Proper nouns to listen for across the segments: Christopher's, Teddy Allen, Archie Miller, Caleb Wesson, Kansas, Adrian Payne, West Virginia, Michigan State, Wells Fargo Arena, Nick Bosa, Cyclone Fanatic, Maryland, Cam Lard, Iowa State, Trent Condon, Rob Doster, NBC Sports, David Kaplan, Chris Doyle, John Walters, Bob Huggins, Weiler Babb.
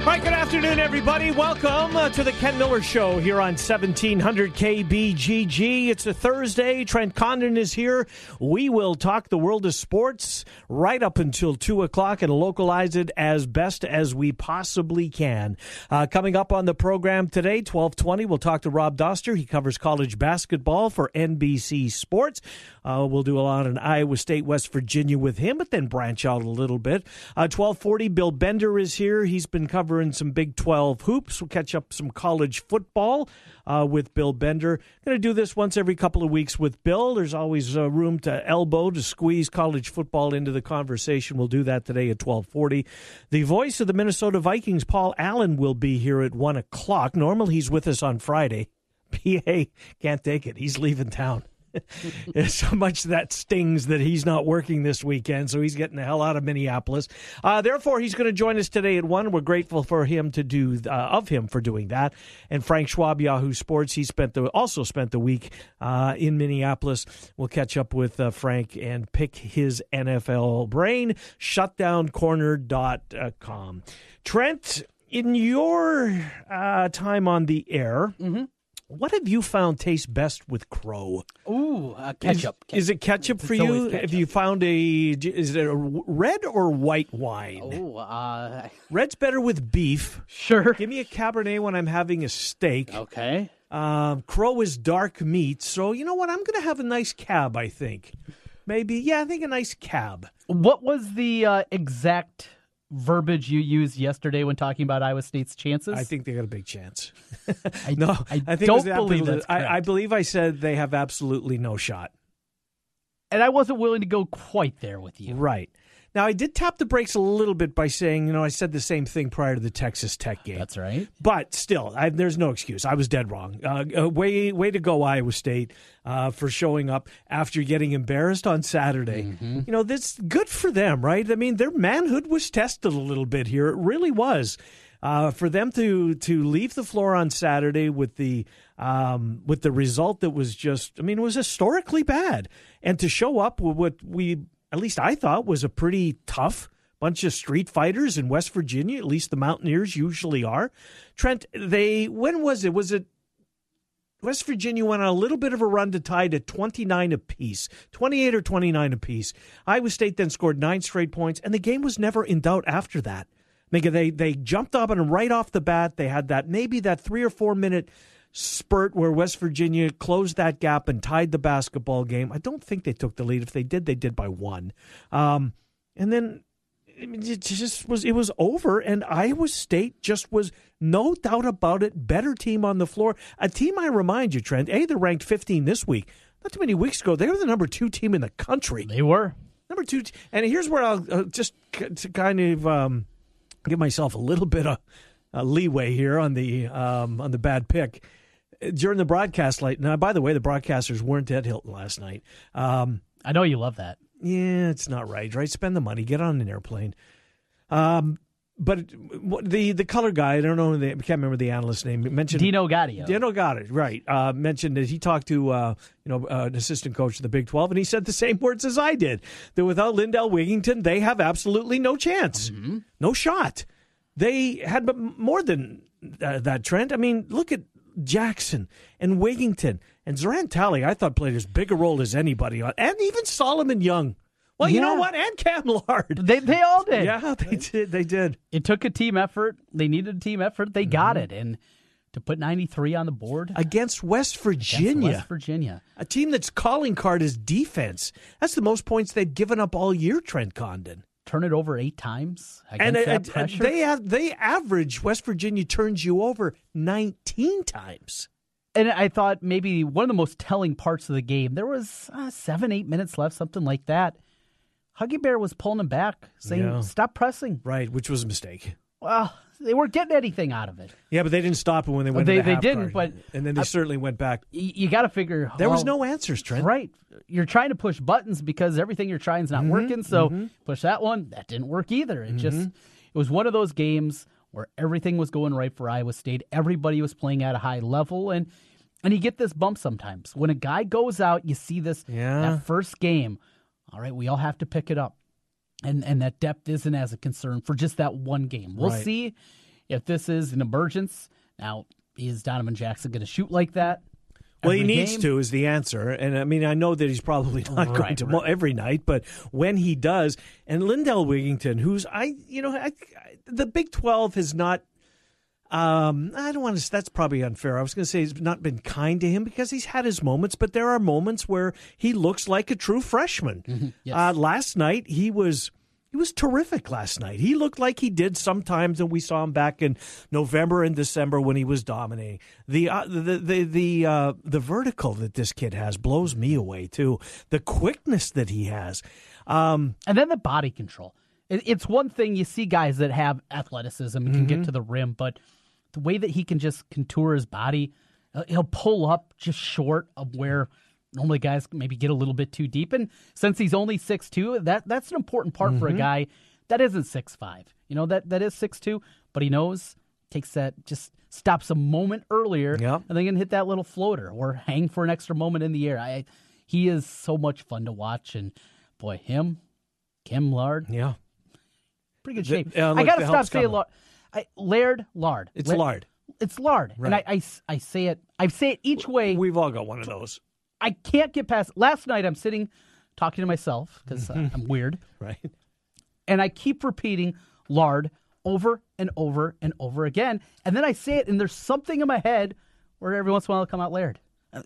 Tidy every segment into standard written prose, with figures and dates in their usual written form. All right, good afternoon, everybody. Welcome to the Ken Miller Show here on 1700 KBGG. It's a Thursday. Trent Condon is here. We will talk the world of sports right up until 2 o'clock and localize it as best as we possibly can. Coming up on the program today, 1220, we'll talk to Rob Doster. He covers college basketball for NBC Sports. We'll do a lot on Iowa State, West Virginia with him, but then branch out a little bit. 1240, Bill Bender is here. He's been covering some Big 12 hoops. We'll catch up some college football with Bill Bender. Going to do this once every couple of weeks with Bill. There's always room to elbow, to squeeze college football into the conversation. We'll do that today at 1240. The voice of the Minnesota Vikings, Paul Allen, will be here at 1 o'clock. Normally he's with us on Friday. PA can't take it. He's leaving town. There's so much that stings that he's not working this weekend, so he's getting the hell out of Minneapolis. Therefore, he's going to join us today at 1. We're grateful for him to do of him for doing that. And Frank Schwab, Yahoo Sports, he also spent the week in Minneapolis. We'll catch up with Frank and pick his NFL brain. Shutdowncorner.com. Trent, in your time on the air. Mm-hmm. What have you found tastes best with crow? Ooh, ketchup. Is it ketchup for you? Ketchup. Have you found is it a red or white wine? Oh, red's better with beef. Sure. Give me a Cabernet when I'm having a steak. Okay. Crow is dark meat, so you know what? I'm going to have a nice cab, I think. Maybe, yeah, I think a nice cab. What was the exact verbiage you used yesterday when talking about Iowa State's chances? I think they got a big chance. I believe I said they have absolutely no shot. And I wasn't willing to go quite there with you. Right. Now, I did tap the brakes a little bit by saying, I said the same thing prior to the Texas Tech game. That's right. But still, there's no excuse. I was dead wrong. Way to go, Iowa State, for showing up after getting embarrassed on Saturday. Mm-hmm. That's good for them, right? I mean, their manhood was tested a little bit here. It really was. For them to leave the floor on Saturday with the result that was it was historically bad. And to show up with what we... at least I thought, was a pretty tough bunch of street fighters in West Virginia. At least the Mountaineers usually are. Trent, when was it? Was it West Virginia went on a little bit of a run to tie to 29 apiece, 28 or 29 apiece. Iowa State then scored 9 straight points, and the game was never in doubt after that. They jumped up and right off the bat. They had that 3 or 4 minute spurt where West Virginia closed that gap and tied the basketball game. I don't think they took the lead. If they did by 1. And then it was over, and Iowa State just was, no doubt about it, better team on the floor. A team, I remind you, Trent, they're ranked 15 this week. Not too many weeks ago, they were the number 2 team in the country. They were. Number 2. And here's where I'll just to kind of give myself a little bit of leeway here on the bad pick during the broadcast late. Now, by the way, the broadcasters weren't at Hilton last night. I know you love that. Yeah, it's not right. Right, spend the money, get on an airplane. But the color guy, I don't know, I can't remember the analyst's name. Mentioned Dino Gatto. Dino Gatto, right? Mentioned that he talked to an assistant coach of the Big 12, and he said the same words as I did. That without Lindell Wigginton, they have absolutely no chance, mm-hmm. no shot. They had more than that, Trent. I mean, look at Jackson and Wigginton and Zoran Talley, I thought, played as big a role as anybody. And even Solomon Young. Well, yeah. You know what? And Cam Lard. They all did. Yeah, they did. They did. It took a team effort. They needed a team effort. They mm-hmm. got it. And to put 93 on the board. Against West Virginia. A team that's calling card is defense. That's the most points they'd given up all year, Trent Condon. Turn it over 8 times against that pressure. They average West Virginia turns you over 19 times. And I thought maybe one of the most telling parts of the game, there was 7-8 minutes left, something like that. Huggy Bear was pulling them back, saying, stop pressing. Right, which was a mistake. Well, they weren't getting anything out of it. Yeah, but they didn't stop it when they went to the half didn't, part. But and then they certainly went back. You got to figure. There was no answers, Trent. Right. You're trying to push buttons because everything you're trying is not mm-hmm, working. So mm-hmm. push that one. That didn't work either. It was one of those games where everything was going right for Iowa State. Everybody was playing at a high level, and you get this bump sometimes. When a guy goes out, you see this that first game. All right, we all have to pick it up. And that depth isn't as a concern for just that one game. We'll see if this is an emergence. Now, is Donovan Jackson going to shoot like that? Well, he needs to is the answer. And, I mean, I know that he's probably not going to every night, but when he does, and Lindell Wigginton, who's, the Big 12 has not, I don't want to, that's probably unfair. I was going to say he's not been kind to him because he's had his moments, but there are moments where he looks like a true freshman. Mm-hmm. Yes. Last night, he was terrific last night. He looked like he did sometimes, and we saw him back in November and December when he was dominating. The vertical that this kid has blows me away too. The quickness that he has, and then the body control. It's one thing you see guys that have athleticism and can get to the rim, but the way that he can just contour his body, he'll pull up just short of where. Normally guys maybe get a little bit too deep, and since he's only 6'2", that's an important part for a guy that isn't 6'5". You know, that is 6'2", but he knows, takes that, just stops a moment earlier, and then can hit that little floater or hang for an extra moment in the air. He is so much fun to watch, and boy, Cam Lard, pretty good shape. I got to stop saying Lard. Lard. It's Lard. It's Lard, right. And I say it. I say it each way. We've all got one of those. I can't get past. Last night I'm sitting talking to myself because I'm weird. Right. And I keep repeating Lard over and over and over again. And then I say it, and there's something in my head where every once in a while it'll come out Laird.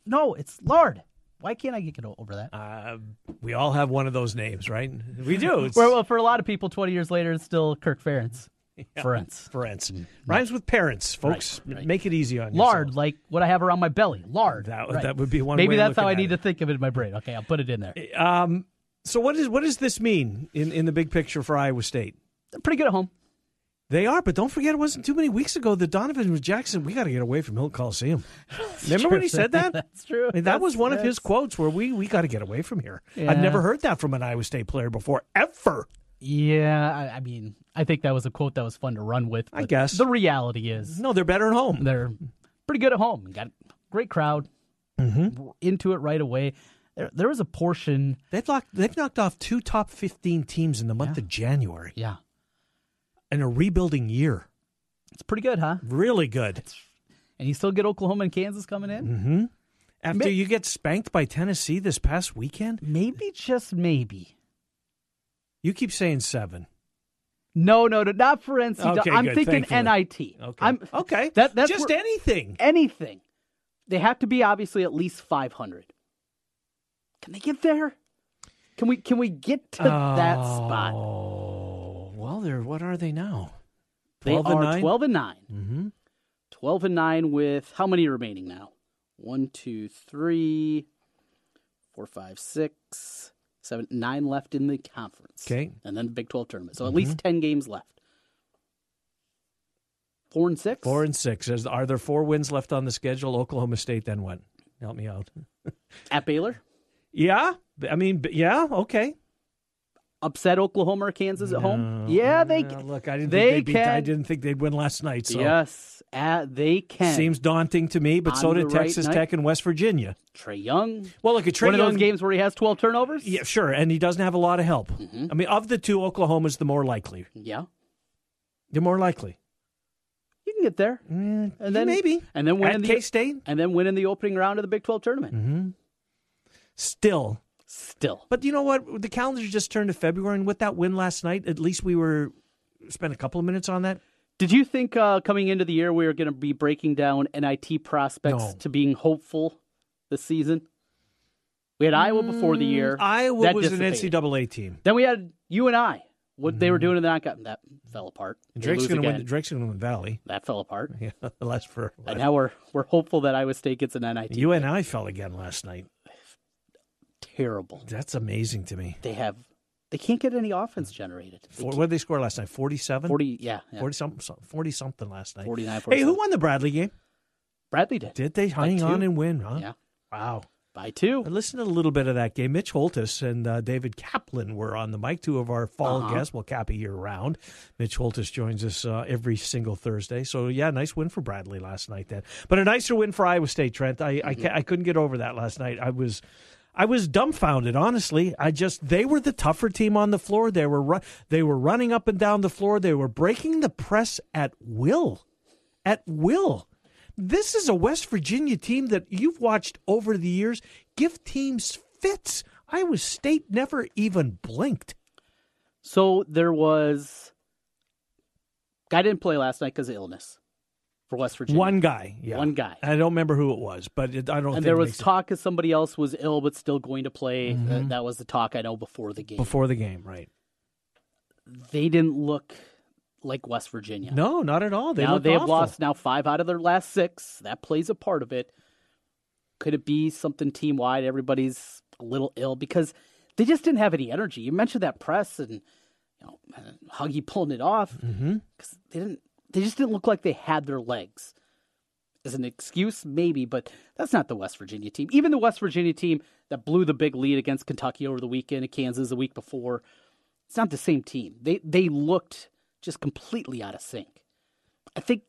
No, it's Lard. Why can't I get over that? We all have one of those names, right? We do. Well, for a lot of people, 20 years later, it's still Kirk Ferentz. Yeah. Ferentz. Mm-hmm. Rhymes with parents, folks. Right. Make it easy on yourself. Lard, like what I have around my belly. Lard. That would be one way of looking at it. Maybe that's how I need to think of it in my brain. Okay, I'll put it in there. So what does this mean in the big picture for Iowa State? They're pretty good at home. They are, but don't forget it wasn't too many weeks ago that Donovan Jackson, we got to get away from Hilton Coliseum. Remember when he said that? That's true. I mean, that was one of his quotes where we got to get away from here. Yeah. I've never heard that from an Iowa State player before, ever. Yeah, I mean, I think that was a quote that was fun to run with. I guess. The reality is. No, they're better at home. They're pretty good at home. Got a great crowd. Mm-hmm. Into it right away. There was a portion. They've knocked off two top 15 teams in the month of January. Yeah. In a rebuilding year. It's pretty good, huh? Really good. And you still get Oklahoma and Kansas coming in? Mm-hmm. After you get spanked by Tennessee this past weekend? Maybe, just maybe. You keep saying 7. No, not for NC. Okay, I'm thinking NIT. Okay. That's just anything. Anything. They have to be obviously at least 500. Can they get there? Can we get to that spot? Well, what are they now? 12 and 9? 12 and 9. Mm-hmm. 12 and 9 with how many remaining now? 1, 2, 3, 4, 5, 6... 7, 9 left in the conference. Okay. And then the Big 12 tournament. So at least 10 games left. 4 and 6? 4 and 6. Are there 4 wins left on the schedule? Oklahoma State then what? Help me out. At Baylor? Yeah. I mean, yeah, okay. Upset Oklahoma or Kansas at home? Yeah, they can. Look, I didn't think they'd win last night. So. Yes, they can. Seems daunting to me, but so did Texas Tech and West Virginia. Trae Young. Well, look, Trae Young. One of those games where he has 12 turnovers? Yeah, sure, and he doesn't have a lot of help. Mm-hmm. I mean, of the two, Oklahoma's the more likely. Yeah. They're more likely. You can get there. Mm, and then maybe. And then win at K-State. And then win in the opening round of the Big 12 tournament. Mm-hmm. Still. But you know what? The calendar just turned to February, and with that win last night, at least we spent a couple of minutes on that. Did you think coming into the year we were going to be breaking down NIT prospects to being hopeful this season? We had Iowa before the year. Iowa was an NCAA team. Then we had UNI. What they were doing in the non-conference, that fell apart. Drake's going to win. Drake's going to win the Valley. That fell apart. Yeah, last for. And now we're hopeful that Iowa State gets an NIT. UNI fell again last night. Terrible. That's amazing to me. They can't get any offense generated. What did they score last night? 47? 40, yeah. 40-something last night. 49, 47. Hey, who won the Bradley game? Bradley did. Did they hang on and win, huh? Yeah. Wow. By two. I listened to a little bit of that game. Mitch Holtis and David Kaplan were on the mic, two of our fall guests. Well, Cappy year-round. Mitch Holtis joins us every single Thursday. So, yeah, nice win for Bradley last night then. But a nicer win for Iowa State, Trent. I couldn't get over that last night. I was dumbfounded, honestly. They were the tougher team on the floor. They were running up and down the floor. They were breaking the press at will. At will. This is a West Virginia team that you've watched over the years give teams fits. Iowa State never even blinked. So there was – guy didn't play last night because of illness for West Virginia. One guy, yeah. One guy. I don't remember who it was, but I don't think – there was talk that somebody else was ill but still going to play. Mm-hmm. That was the talk, I know, before the game. Before the game, right. They didn't look – like West Virginia. No, not at all. They have lost now 5 out of their last 6. That plays a part of it. Could it be something team-wide? Everybody's a little ill because they just didn't have any energy. You mentioned that press and Huggy pulling it off. Mm-hmm. Cause they just didn't look like they had their legs. As an excuse, maybe, but that's not the West Virginia team. Even the West Virginia team that blew the big lead against Kentucky over the weekend and Kansas the week before, it's not the same team. They looked just completely out of sync. I think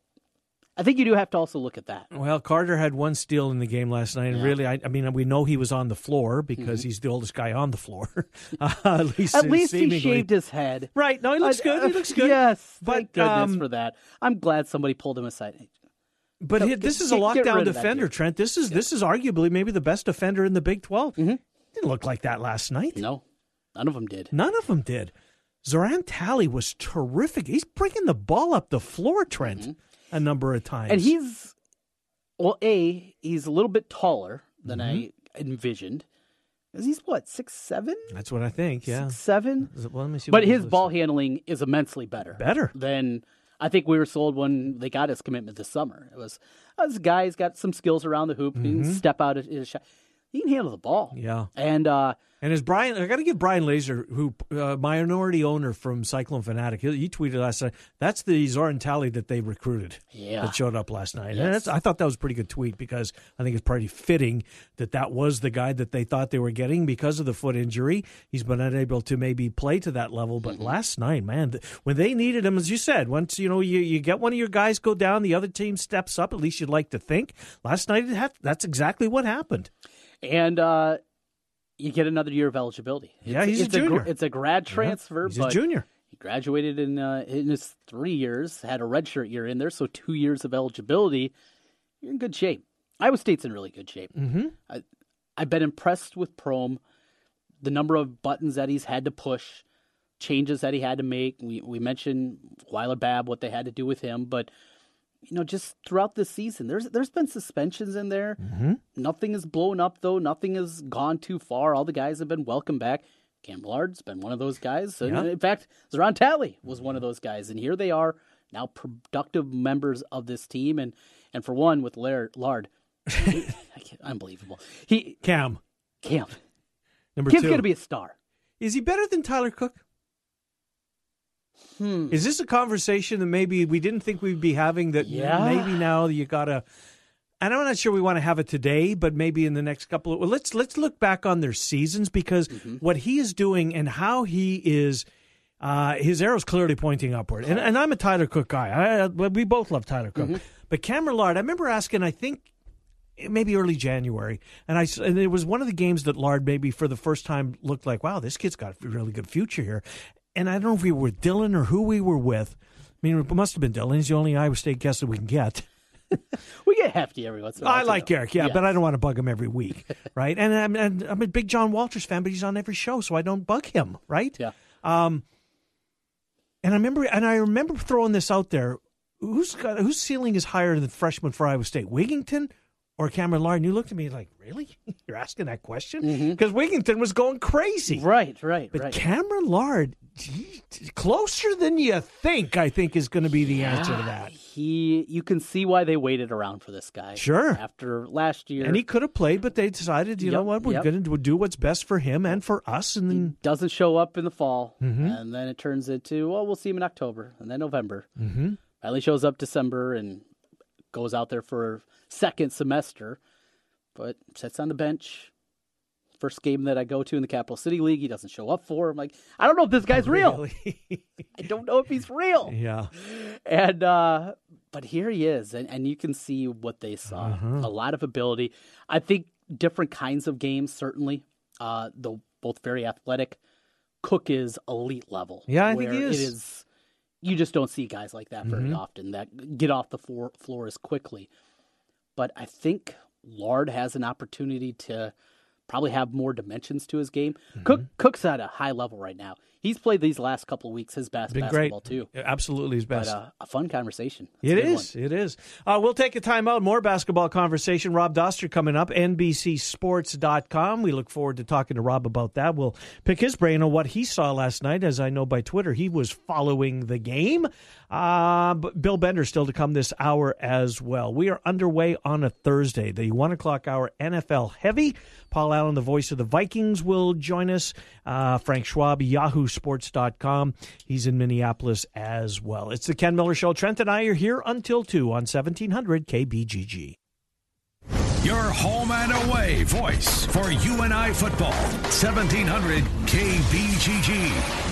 you do have to also look at that. Well, Carter had one steal in the game last night, and really, I mean, we know he was on the floor because he's the oldest guy on the floor. At least he shaved his head. Right. No, he looks good. He looks good. Yes. But, thank goodness for that. I'm glad somebody pulled him aside. But this is a lockdown defender, Trent. This is arguably maybe the best defender in the Big 12. Mm-hmm. Didn't look like that last night. No, none of them did. Zoran Talley was terrific. He's bringing the ball up the floor, Trent, a number of times. And he's a little bit taller than I envisioned. He's what, 6'7"? That's what I think, yeah. 6'7"? Well, let me see. But his ball handling is immensely better. Better. Than I think we were sold when they got his commitment this summer. It was, this guy's got some skills around the hoop. He can step out at his shot. He can handle the ball. Yeah. And as Brian, I got to give Brian Lazor, who minority owner from Cyclone Fanatic, he tweeted last night, that's the Zoran Talley that they recruited that showed up last night. Yes. And I thought that was a pretty good tweet because I think it's pretty fitting that that was the guy that they thought they were getting because of the foot injury. He's been unable to maybe play to that level. But last night, man, when they needed him, as you said, once you get one of your guys go down, the other team steps up, at least you'd like to think. Last night, that's exactly what happened. And you get another year of eligibility. He's a junior. It's a grad transfer. Yeah, he's a junior. He graduated in his 3 years, had a redshirt year in there, so 2 years of eligibility. You're in good shape. Iowa State's in really good shape. Mm-hmm. I've been impressed with Prohm, the number of buttons that he's had to push, changes that he had to make. We mentioned Weiler Babb, what they had to do with him, but just throughout the season, there's been suspensions in there. Mm-hmm. Nothing is blown up, though. Nothing has gone too far. All the guys have been welcomed back. Cam Lard's been one of those guys. Yeah. In fact, Zoran Talley was one of those guys. And here they are now, productive members of this team. And for one, with Lard, unbelievable. Cam. Number two. Cam's going to be a star. Is he better than Tyler Cook? Is this a conversation that maybe we didn't think we'd be having maybe now you got to, and I'm not sure we want to have it today, but maybe in the next couple of, let's look back on their seasons because what he is doing and how he is, his arrow's clearly pointing upward. And I'm a Tyler Cook guy. We both love Tyler Cook. But Cam Lard, I remember asking, I think, maybe early January, and it was one of the games that Lard maybe for the first time looked like, wow, this kid's got a really good future here. And I don't know if we were with Dylan or who we were with. I mean, it must have been Dylan. He's the only Iowa State guest that we can get. We get Hefty every once in a while. I like Garrick, but I don't want to bug him every week, right? And I'm a big John Walters fan, but he's on every show, so I don't bug him, right? Yeah. And I remember throwing this out there. Whose ceiling is higher than freshman for Iowa State, Wigginton or Cameron Lard? And you looked at me like, really? You're asking that question? Because Wigginton was going crazy. Right. But Cameron Lard, closer than you think, I think, is going to be the answer to that. You can see why they waited around for this guy. Sure. After last year. And he could have played, but they decided, you know what, we're going to do what's best for him and for us. And then he doesn't show up in the fall. And then it turns into, we'll see him in October and then November. Finally shows up December and goes out there for second semester, but sits on the bench, First game that I go to in the Capital City League, he doesn't show up for. I'm like, I don't know if this guy's real. I don't know if he's real. Yeah. And but here he is, and you can see what they saw. Uh-huh. A lot of ability. I think different kinds of games, certainly, though both very athletic. Cook is elite level. Yeah, I think he is. You just don't see guys like that very often that get off the floor as quickly. But I think Lard has an opportunity to probably have more dimensions to his game. Mm-hmm. Cook's at a high level right now. He's played these last couple of weeks his best basketball too. Absolutely his best. But, a fun conversation. It is. We'll take a time out. More basketball conversation. Rob Doster coming up, NBCSports.com. We look forward to talking to Rob about that. We'll pick his brain on what he saw last night. As I know by Twitter, he was following the game. But Bill Bender still to come this hour as well. We are underway on a Thursday, the 1 o'clock hour NFL heavy. Paul Allen, the voice of the Vikings, will join us. Frank Schwab, yahoosports.com. He's in Minneapolis as well. It's the Ken Miller Show. Trent and I are here until 2 on 1700 KBGG. Your home and away voice for UNI football. 1700 KBGG.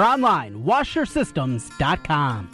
online, washersystems.com.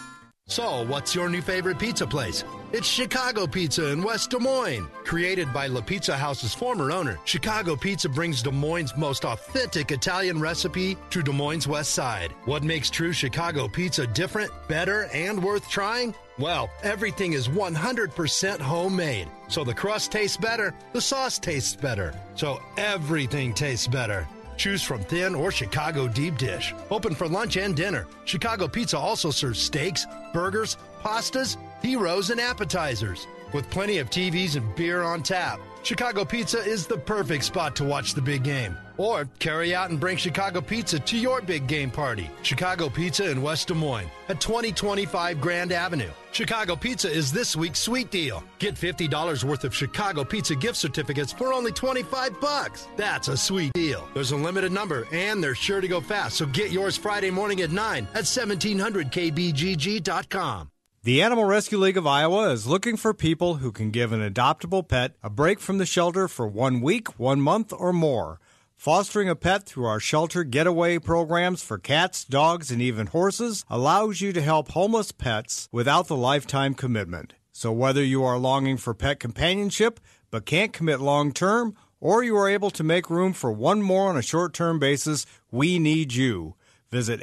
So, what's your new favorite pizza place? It's Chicago Pizza in West Des Moines. Created by La Pizza House's former owner, Chicago Pizza brings Des Moines' most authentic Italian recipe to Des Moines' West Side. What makes true Chicago pizza different, better, and worth trying? Well, everything is 100% homemade. So the crust tastes better, the sauce tastes better, so everything tastes better. Choose from thin or Chicago deep dish. Open for lunch and dinner. Chicago Pizza also serves steaks, burgers, pastas, gyros, and appetizers. With plenty of TVs and beer on tap, Chicago Pizza is the perfect spot to watch the big game. Or carry out and bring Chicago Pizza to your big game party. Chicago Pizza in West Des Moines at 2025 Grand Avenue. Chicago Pizza is this week's sweet deal. Get $50 worth of Chicago Pizza gift certificates for only $25. That's a sweet deal. There's a limited number, and they're sure to go fast, so get yours Friday morning at 9 at 1700kbgg.com. The Animal Rescue League of Iowa is looking for people who can give an adoptable pet a break from the shelter for 1 week, 1 month, or more. Fostering a pet through our shelter getaway programs for cats, dogs, and even horses allows you to help homeless pets without the lifetime commitment. So whether you are longing for pet companionship but can't commit long-term, or you are able to make room for one more on a short-term basis, we need you. Visit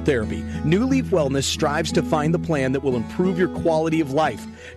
therapy, New Leaf Wellness strives to find the plan that will improve your quality of life.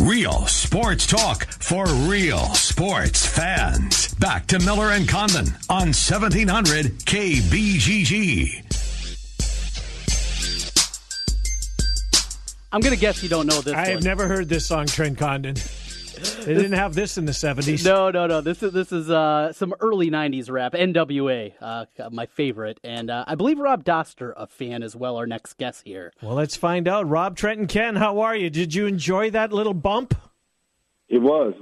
Real sports talk for real sports fans. Back to Miller and Condon on 1700 KBGG. I'm going to guess you don't know this I have never heard this song, Trent Condon. They didn't have this in the 70s. No. This is some early 90s rap, NWA, my favorite. And I believe Rob Doster, a fan as well, our next guest here. Well, let's find out. Rob, Trent, and Ken, how are you? Did you enjoy that little bump? It was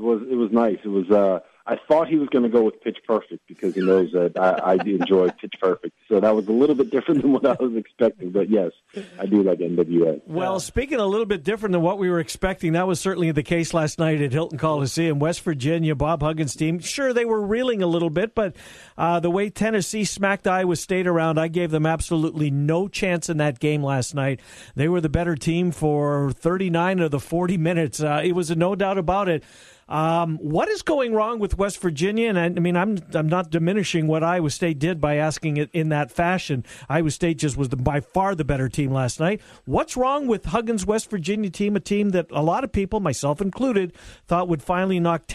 nice. It was. I thought he was going to go with Pitch Perfect because he knows that I do enjoy Pitch Perfect. So that was a little bit different than what I was expecting. But, yes, I do like NWA. Well, speaking a little bit different than what we were expecting, that was certainly the case last night at Hilton Coliseum. West Virginia, Bob Huggins' team, sure, they were reeling a little bit, but the way Tennessee smacked Iowa State around, I gave them absolutely no chance in that game last night. They were the better team for 39 of the 40 minutes. It was a no doubt about it. What is going wrong with West Virginia? And I mean, I'm not diminishing what Iowa State did by asking it in that fashion. Iowa State just was by far the better team last night. What's wrong with Huggins' West Virginia team, a team that a lot of people, myself included, thought would finally knock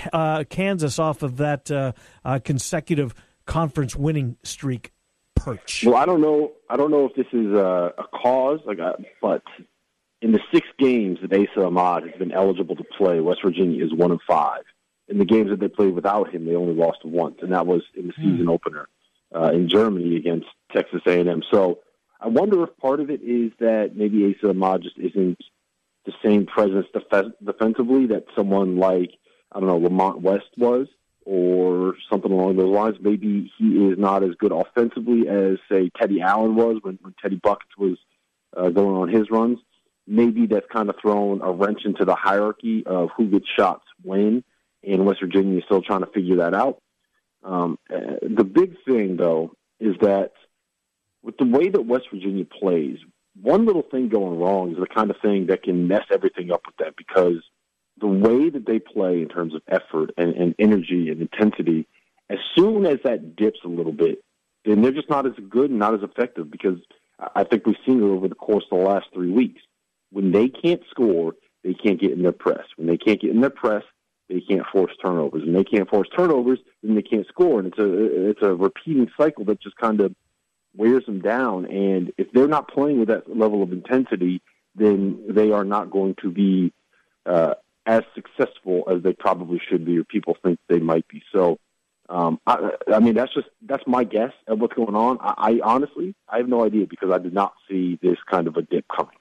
Kansas off of that consecutive conference winning streak perch? Well, I don't know if this is a cause, but in the 6 games that Asa Ahmad has been eligible to play, West Virginia is 1-5. In the games that they played without him, they only lost once, and that was in the season opener in Germany against Texas A&M. So I wonder if part of it is that maybe Asa Ahmad just isn't the same presence defensively that someone like, I don't know, Lamont West was or something along those lines. Maybe he is not as good offensively as, say, Teddy Allen was when Teddy Buckets was going on his runs. Maybe that's kind of thrown a wrench into the hierarchy of who gets shots when, and West Virginia is still trying to figure that out. The big thing, though, is that with the way that West Virginia plays, one little thing going wrong is the kind of thing that can mess everything up with that, because the way that they play in terms of effort and energy and intensity, as soon as that dips a little bit, then they're just not as good and not as effective, because I think we've seen it over the course of the last 3 weeks. When they can't score, they can't get in their press. When they can't get in their press, they can't force turnovers. When they can't force turnovers, then they can't score. And it's a repeating cycle that just kind of wears them down. And if they're not playing with that level of intensity, then they are not going to be as successful as they probably should be or people think they might be. So, I mean, that's my guess at what's going on. I honestly, I have no idea because I did not see this kind of a dip coming.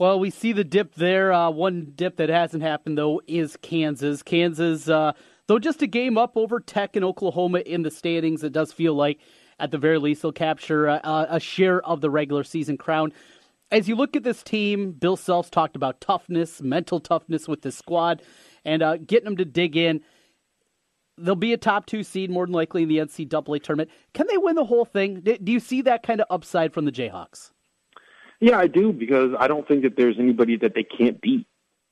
Well, we see the dip there. One dip that hasn't happened, though, is Kansas. Kansas, though just a game up over Tech and Oklahoma in the standings, it does feel like, at the very least, they'll capture a share of the regular season crown. As you look at this team, Bill Self's talked about toughness, mental toughness with this squad, and getting them to dig in. They'll be a top 2 seed, more than likely, in the NCAA tournament. Can they win the whole thing? Do you see that kind of upside from the Jayhawks? Yeah, I do, because I don't think that there's anybody that they can't beat.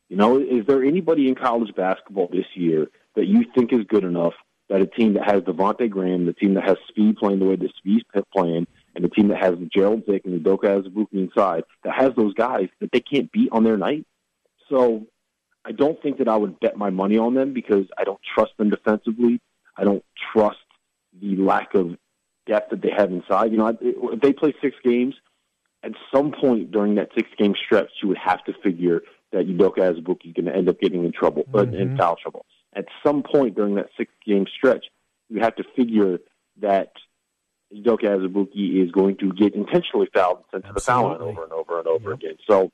You know, is there anybody in college basketball this year that you think is good enough that a team that has Devontae Graham, the team that has Speed playing the way that Speed's playing, and the team that has Gerald Dick and Udoka Azubuike inside, that has those guys that they can't beat on their night? So I don't think that I would bet my money on them because I don't trust them defensively. I don't trust the lack of depth that they have inside. You know, if they play 6 games, at some point during that 6-game stretch, you would have to figure that Udoka Azubuike is going to end up getting in trouble, in foul trouble. At some point during that six-game stretch, you have to figure that Udoka Azubuike is going to get intentionally fouled and sent to the foul line over and over again. So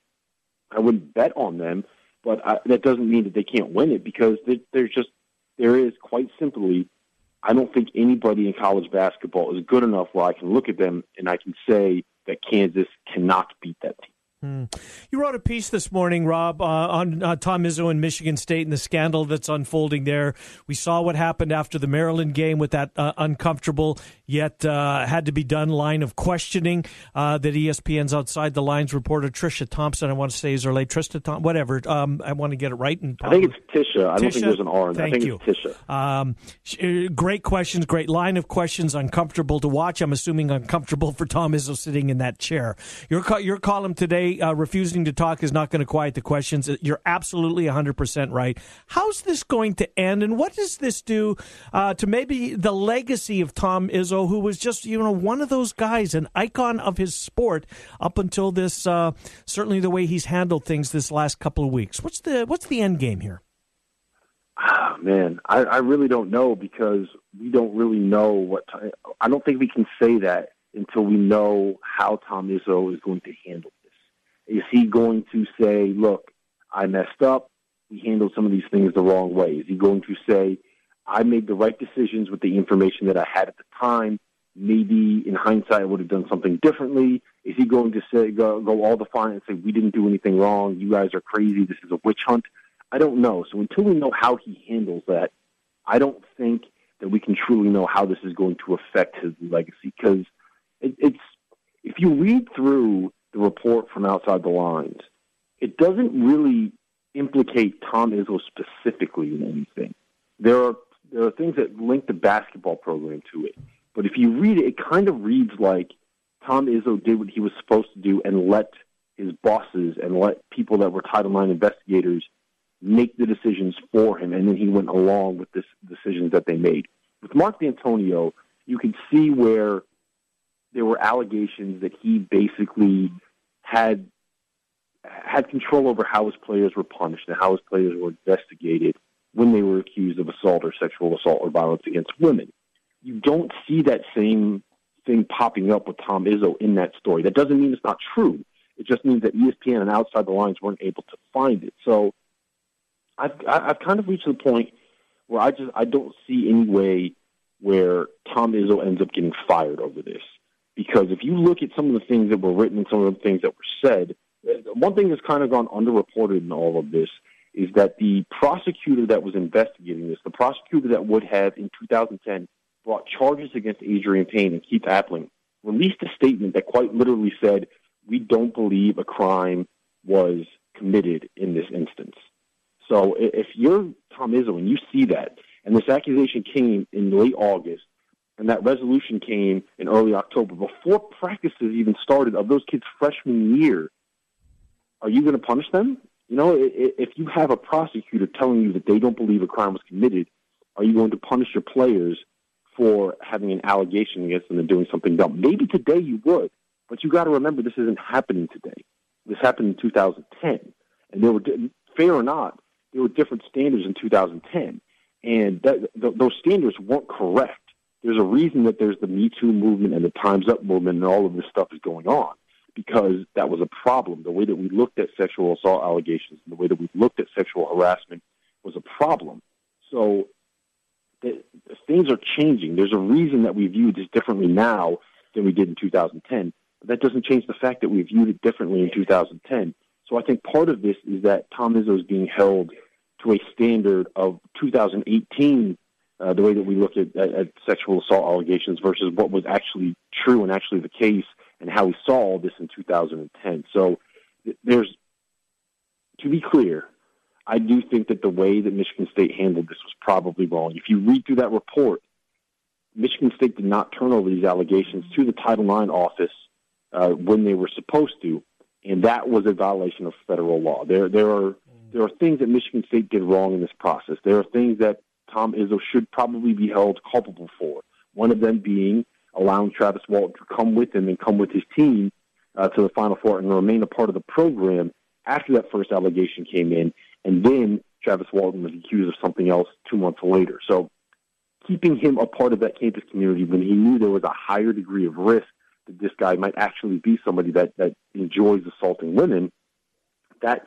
I wouldn't bet on them, but that doesn't mean that they can't win it, because there is quite simply, I don't think anybody in college basketball is good enough where I can look at them and I can say that Kansas cannot beat that team. You wrote a piece this morning, Rob, on Tom Izzo and Michigan State and the scandal that's unfolding there. We saw what happened after the Maryland game with that uncomfortable yet had to be done line of questioning that ESPN's Outside the Lines reporter Trisha Thompson, I want to say is her late Trisha Thompson, whatever. I want to get it right. I think it's Tisha. I don't think there's an R in that. It's Tisha. Great questions, great line of questions, uncomfortable to watch. I'm assuming uncomfortable for Tom Izzo sitting in that chair. Your column today, refusing to talk is not going to quiet the questions. You're absolutely 100% right. How's this going to end, and what does this do to maybe the legacy of Tom Izzo, who was just one of those guys, an icon of his sport up until this, certainly the way he's handled things this last couple of weeks? What's the end game here? Oh, man, I really don't know, because we don't really know what time. I don't think we can say that until we know how Tom Izzo is going to handle it. Is he going to say, look, I messed up, we handled some of these things the wrong way? Is he going to say, I made the right decisions with the information that I had at the time, maybe in hindsight I would have done something differently? Is he going to say, go all the fine and say, we didn't do anything wrong, you guys are crazy, this is a witch hunt? I don't know. So until we know how he handles that, I don't think that we can truly know how this is going to affect his legacy. Because if you read through the report from Outside the Lines, it doesn't really implicate Tom Izzo specifically in anything. There are things that link the basketball program to it. But if you read it, it kind of reads like Tom Izzo did what he was supposed to do and let his bosses and let people that were Title IX investigators make the decisions for him, and then he went along with the decisions that they made. With Mark D'Antonio, you could see where there were allegations that he basically had control over how his players were punished and how his players were investigated when they were accused of assault or sexual assault or violence against women. You don't see that same thing popping up with Tom Izzo in that story. That doesn't mean it's not true. It just means that ESPN and Outside the Lines weren't able to find it. So I've kind of reached the point where I don't see any way where Tom Izzo ends up getting fired over this. Because if you look at some of the things that were written and some of the things that were said, one thing that's kind of gone underreported in all of this is that the prosecutor that was investigating this, the prosecutor that would have in 2010 brought charges against Adrian Payne and Keith Appling, released a statement that quite literally said, we don't believe a crime was committed in this instance. So if you're Tom Izzo and you see that, and this accusation came in late August, and that resolution came in early October, before practices even started of those kids' freshman year, are you going to punish them? If you have a prosecutor telling you that they don't believe a crime was committed, are you going to punish your players for having an allegation against them and doing something dumb? Maybe today you would, but you got to remember this isn't happening today. This happened in 2010. And fair or not, there were different standards in 2010. And those standards weren't correct. There's a reason that there's the Me Too movement and the Time's Up movement and all of this stuff is going on, because that was a problem. The way that we looked at sexual assault allegations and the way that we looked at sexual harassment was a problem. So things are changing. There's a reason that we view this differently now than we did in 2010. But that doesn't change the fact that we viewed it differently in 2010. So I think part of this is that Tom Izzo is being held to a standard of 2018, the way that we look at sexual assault allegations versus what was actually true and actually the case and how we saw all this in 2010. So to be clear, I do think that the way that Michigan State handled this was probably wrong. If you read through that report, Michigan State did not turn over these allegations to the Title IX office when they were supposed to, and that was a violation of federal law. There are things that Michigan State did wrong in this process. There are things that Tom Izzo should probably be held culpable for, one of them being allowing Travis Walton to come with him and come with his team to the Final Four and remain a part of the program after that first allegation came in, and then Travis Walton was accused of something else 2 months later. So keeping him a part of that campus community when he knew there was a higher degree of risk that this guy might actually be somebody that enjoys assaulting women, that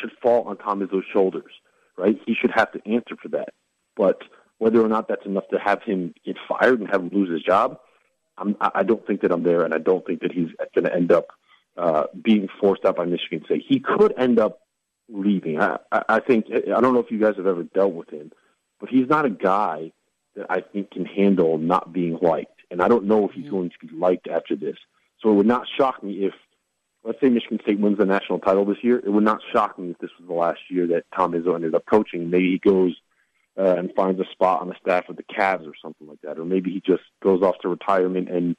should fall on Tom Izzo's shoulders, right? He should have to answer for that. But whether or not that's enough to have him get fired and have him lose his job, I don't think that I'm there, and I don't think that he's going to end up being forced out by Michigan State. He could end up leaving. I think, I don't know if you guys have ever dealt with him, but he's not a guy that I think can handle not being liked. And I don't know if he's going to be liked after this. So it would not shock me if, let's say Michigan State wins the national title this year, it would not shock me if this was the last year that Tom Izzo ended up coaching. Maybe he goes and finds a spot on the staff with the Cavs or something like that. Or maybe he just goes off to retirement and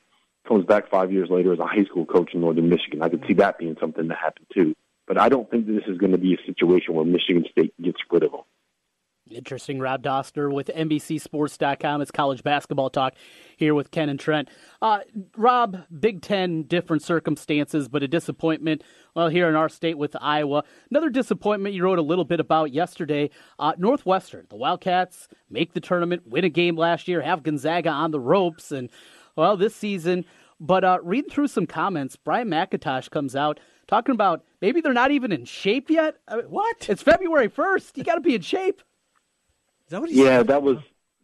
comes back 5 years later as a high school coach in Northern Michigan. I could see that being something that happened too. But I don't think that this is going to be a situation where Michigan State gets rid of him. Interesting. Rob Doster with NBCSports.com. It's college basketball talk here with Ken and Trent. Rob, Big Ten, different circumstances, but a disappointment, well, here in our state with Iowa. Another disappointment you wrote a little bit about yesterday, Northwestern. The Wildcats make the tournament, win a game last year, have Gonzaga on the ropes, and, well, this season. But reading through some comments, Brian McIntosh comes out talking about maybe they're not even in shape yet. I mean, what? It's February 1st. You got to be in shape. Yeah, that was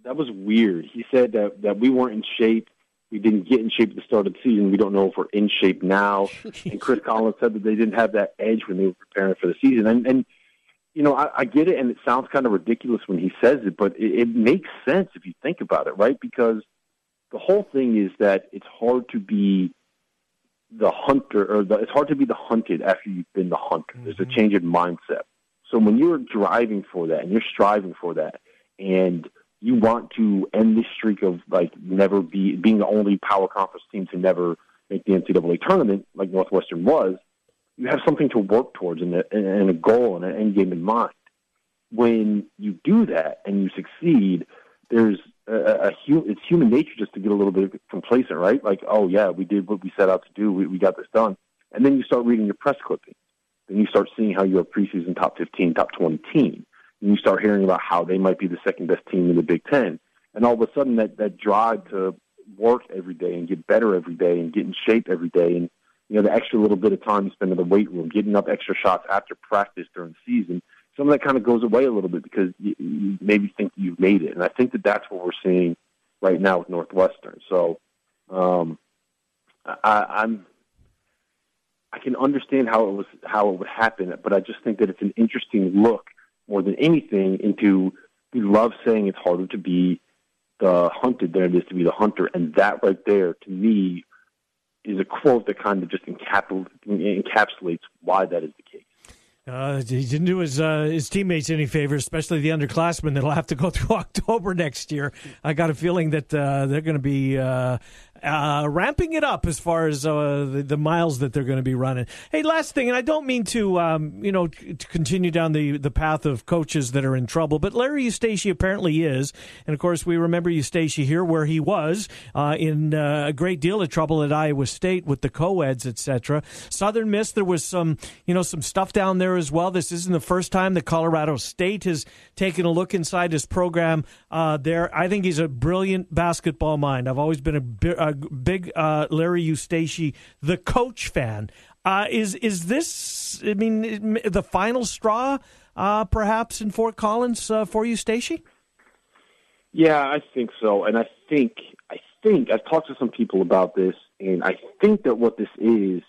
weird. He said that we weren't in shape. We didn't get in shape at the start of the season. We don't know if we're in shape now. And Chris Collins said that they didn't have that edge when they were preparing for the season. And you know, I get it, and it sounds kind of ridiculous when he says it, but it makes sense if you think about it, right? Because the whole thing is that it's hard to be the hunter, it's hard to be the hunted after you've been the hunter. Mm-hmm. There's a change in mindset. So when you're driving for that and you're striving for that, and you want to end this streak of like never being the only power conference team to never make the NCAA tournament, like Northwestern was, you have something to work towards and a goal and an end game in mind. When you do that and you succeed, there's it's human nature just to get a little bit complacent, right? Like, oh yeah, we did what we set out to do, we got this done, and then you start reading your press clipping, then you start seeing how you're a preseason top 15, top 20 team. And you start hearing about how they might be the second-best team in the Big Ten. And all of a sudden, that drive to work every day and get better every day and get in shape every day and, you know, the extra little bit of time you spend in the weight room, getting up extra shots after practice during the season, some of that kind of goes away a little bit because you maybe think you've made it. And I think that that's what we're seeing right now with Northwestern. So I can understand how it would happen, but I just think that it's an interesting look more than anything into, we love saying it's harder to be the hunted than it is to be the hunter. And that right there, to me, is a quote that kind of just encapsulates why that is the case. He didn't do his teammates any favors, especially the underclassmen that'll have to go through October next year. I got a feeling that they're going to be ramping it up as far as the miles that they're going to be running. Hey, last thing, and I don't mean to to continue down the path of coaches that are in trouble, but Larry Eustace apparently is, and of course we remember Eustace here where he was in a great deal of trouble at Iowa State with the co-eds, etc. Southern Miss, there was some stuff down there as well. This isn't the first time that Colorado State has taken a look inside his program there. I think he's a brilliant basketball mind. I've always been a big Larry Eustace, the coach, fan. Is this, I mean, the final straw perhaps in Fort Collins for Eustace? Yeah, I think so. And I think I've talked to some people about this, and I think that what this is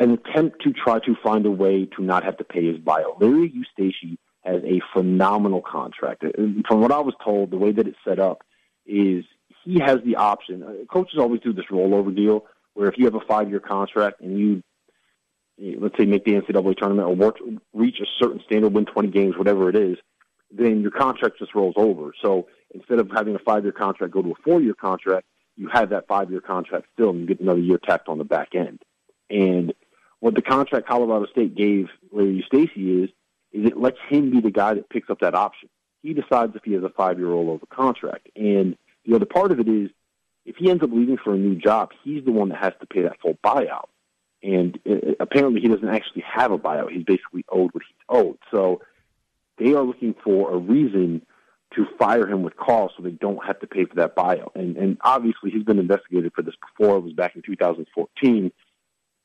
an attempt to try to find a way to not have to pay his buyout. Larry Eustace has a phenomenal contract. And from what I was told, the way that it's set up is he has the option. Coaches always do this rollover deal where if you have a 5-year contract and you, let's say, make the NCAA tournament or reach a certain standard, win 20 games, whatever it is, then your contract just rolls over. So instead of having a 5-year contract go to a 4-year contract, you have that 5-year contract still and you get another year tacked on the back end. And what the contract Colorado State gave Larry Eustace is it lets him be the guy that picks up that option. He decides if he has a 5-year rollover contract. And the other part of it is if he ends up leaving for a new job, he's the one that has to pay that full buyout. And apparently he doesn't actually have a buyout. He's basically owed what he's owed. So they are looking for a reason to fire him with cause so they don't have to pay for that buyout. And obviously he's been investigated for this before. It was back in 2014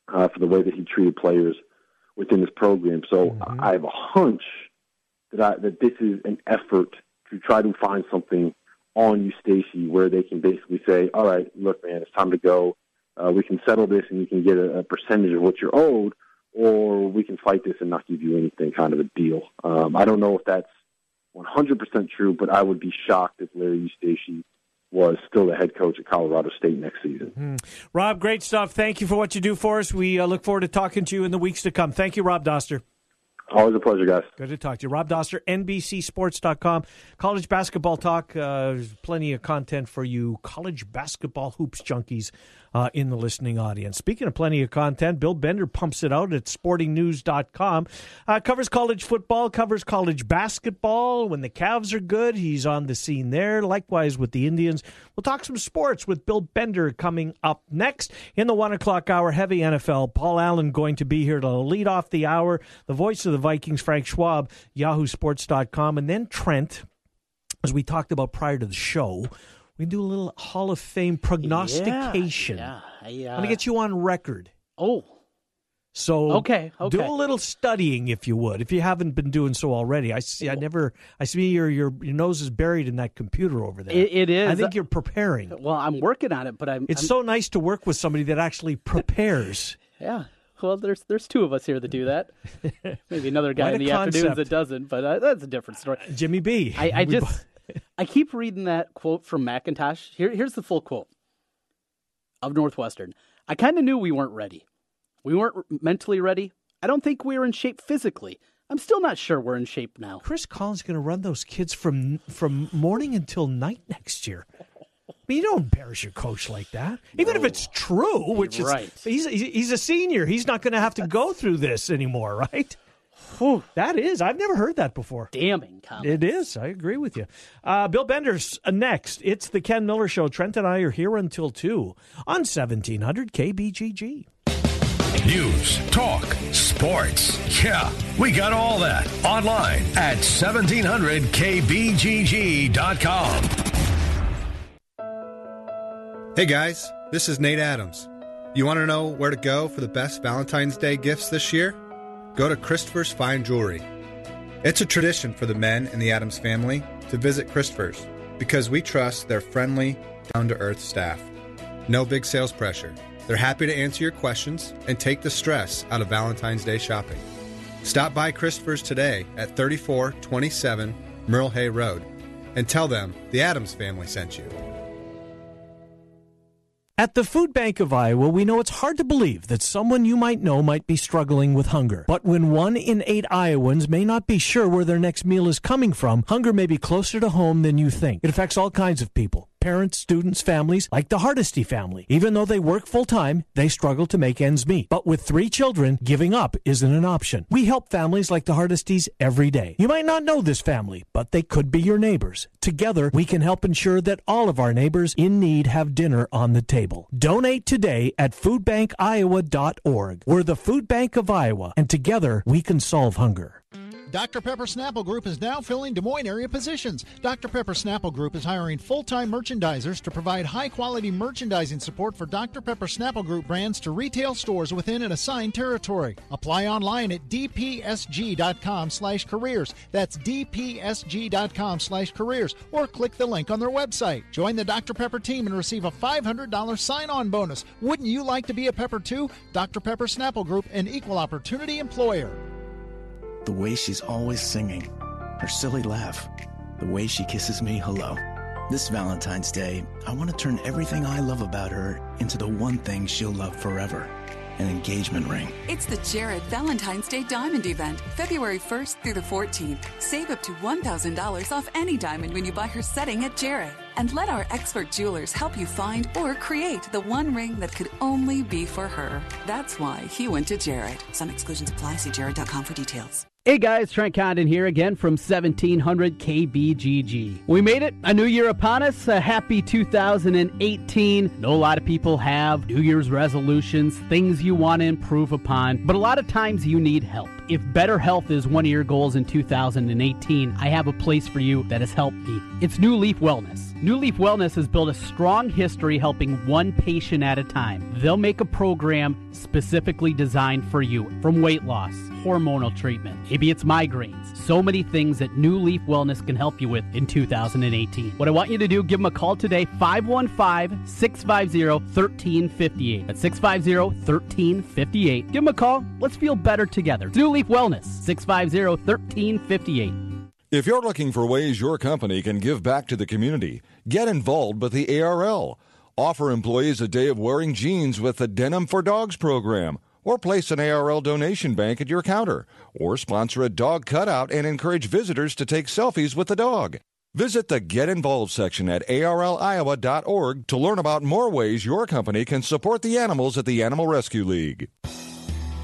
for the way that he treated players within his program. So I have a hunch that this is an effort to try to find something on Eustacey where they can basically say, all right, look, man, it's time to go. We can settle this and you can get a percentage of what you're owed, or we can fight this and not give you anything kind of a deal. I don't know if that's 100% true, but I would be shocked if Larry Eustacey was still the head coach at Colorado State next season. Rob, great stuff. Thank you for what you do for us. We look forward to talking to you in the weeks to come. Thank you, Rob Doster. Always a pleasure, guys. Good to talk to you. Rob Doster, NBCSports.com. College basketball talk. There's plenty of content for you college basketball hoops junkies in the listening audience. Speaking of plenty of content, Bill Bender pumps it out at sportingnews.com. Covers college football, covers college basketball. When the Cavs are good, he's on the scene there. Likewise with the Indians. We'll talk some sports with Bill Bender coming up next. In the 1 o'clock hour, heavy NFL. Paul Allen going to be here to lead off the hour. The voice of the Vikings, Frank Schwab, yahoosports.com. And then Trent, as we talked about prior to the show, we can do a little Hall of Fame prognostication. I'm going to get you on record. So, okay. Do a little studying, if you would, if you haven't been doing so already. I see your nose is buried in that computer over there. It is. I think you're preparing. Well, I'm working on it, but It's so nice to work with somebody that actually prepares. Yeah. Well, there's two of us here that do that. Maybe another guy in the afternoons that doesn't, but that's a different story. Jimmy B. I keep reading that quote from McIntosh. Here's the full quote of Northwestern. I kind of knew we weren't ready. We weren't mentally ready. I don't think we were in shape physically. I'm still not sure we're in shape now. Chris Collins is going to run those kids from morning until night next year. I mean, you don't embarrass your coach like that, even if it's true, which is right. He's a senior. He's not going to have to go through this anymore, right? Whew, that is. I've never heard that before. Damning comment. It is. I agree with you. Bill Bender's next. It's the Ken Miller Show. Trent and I are here until 2 on 1700 KBGG. News, talk, sports. Yeah, we got all that online at 1700kbgg.com. Hey guys, this is Nate Adams. You want to know where to go for the best Valentine's Day gifts this year? Go to Christopher's Fine Jewelry. It's a tradition for the men in the Adams family to visit Christopher's because we trust their friendly, down-to-earth staff. No big sales pressure. They're happy to answer your questions and take the stress out of Valentine's Day shopping. Stop by Christopher's today at 3427 Merle Hay Road and tell them the Adams family sent you. At the Food Bank of Iowa, we know it's hard to believe that someone you might know might be struggling with hunger. But when 1 in 8 Iowans may not be sure where their next meal is coming from, hunger may be closer to home than you think. It affects all kinds of people. Parents, students, families, like the Hardesty family. Even though they work full-time, they struggle to make ends meet. But with 3 children, giving up isn't an option. We help families like the Hardestys every day. You might not know this family, but they could be your neighbors. Together, we can help ensure that all of our neighbors in need have dinner on the table. Donate today at foodbankiowa.org. We're the Food Bank of Iowa, and together we can solve hunger. Dr. Pepper Snapple Group is now filling Des Moines area positions. Dr. Pepper Snapple Group is hiring full-time merchandisers to provide high-quality merchandising support for Dr. Pepper Snapple Group brands to retail stores within an assigned territory. Apply online at dpsg.com/careers. That's dpsg.com/careers, or click the link on their website. Join the Dr. Pepper team and receive a $500 sign-on bonus. Wouldn't you like to be a Pepper too? Dr. Pepper Snapple Group, an equal opportunity employer. The way she's always singing, her silly laugh, the way she kisses me hello. This Valentine's Day, I want to turn everything I love about her into the one thing she'll love forever, an engagement ring. It's the Jared Valentine's Day Diamond Event, February 1st through the 14th. Save up to $1,000 off any diamond when you buy her setting at Jared. And let our expert jewelers help you find or create the one ring that could only be for her. That's why he went to Jared. Some exclusions apply. See Jared.com for details. Hey guys, Trent Condon here again from 1700 KBGG. We made it, a new year upon us, a happy 2018. I know a lot of people have New Year's resolutions, things you want to improve upon, but a lot of times you need help. If better health is one of your goals in 2018, I have a place for you that has helped me. It's New Leaf Wellness. New Leaf Wellness has built a strong history helping one patient at a time. They'll make a program specifically designed for you, from weight loss, hormonal treatment, maybe it's migraines. So many things that New Leaf Wellness can help you with in 2018. What I want you to do, give them a call today, 515-650-1358. That's 650-1358. Give them a call. Let's feel better together. It's New Leaf Wellness, 650-1358. If you're looking for ways your company can give back to the community, get involved with the ARL. Offer employees a day of wearing jeans with the Denim for Dogs program, or place an ARL donation bank at your counter, or sponsor a dog cutout and encourage visitors to take selfies with the dog. Visit the Get Involved section at ARLiowa.org to learn about more ways your company can support the animals at the Animal Rescue League.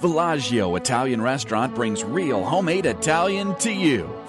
Villaggio Italian Restaurant brings real homemade Italian to you.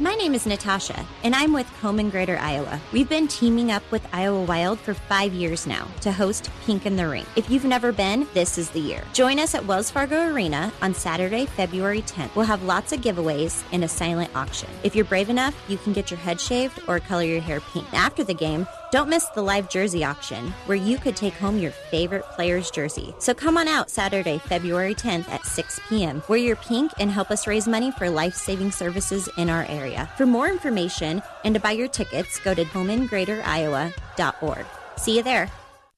My name is Natasha, and I'm with Home & Greater Iowa. We've been teaming up with Iowa Wild for 5 years now to host Pink in the Ring. If you've never been, this is the year. Join us at Wells Fargo Arena on Saturday, February 10th. We'll have lots of giveaways and a silent auction. If you're brave enough, you can get your head shaved or color your hair pink. After the game, don't miss the live jersey auction, where you could take home your favorite player's jersey. So come on out Saturday, February 10th at 6 p.m. Wear your pink and help us raise money for life-saving services in our area. For more information and to buy your tickets, go to homeandgreateriowa.org. See you there.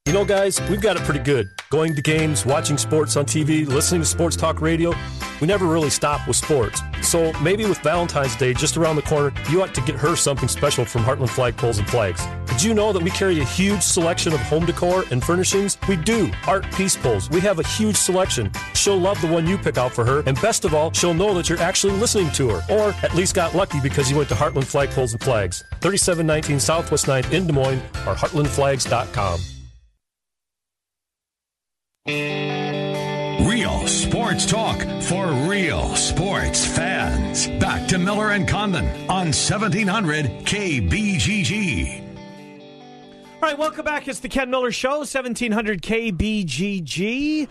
You know, guys, we've got it pretty good. Going to games, watching sports on TV, listening to sports talk radio. We never really stop with sports. So maybe with Valentine's Day just around the corner, you ought to get her something special from Heartland Flagpoles and Flags. Did you know that we carry a huge selection of home decor and furnishings? We do. Art peace poles. We have a huge selection. She'll love the one you pick out for her, and best of all, she'll know that you're actually listening to her, or at least got lucky because you went to Heartland Flagpoles and Flags. 3719 Southwest 9th in Des Moines or heartlandflags.com. Real sports talk for real sports fans. Back to Miller and Condon on 1700 KBGG. All right, welcome back. It's the Ken Miller Show, 1700 KBGG.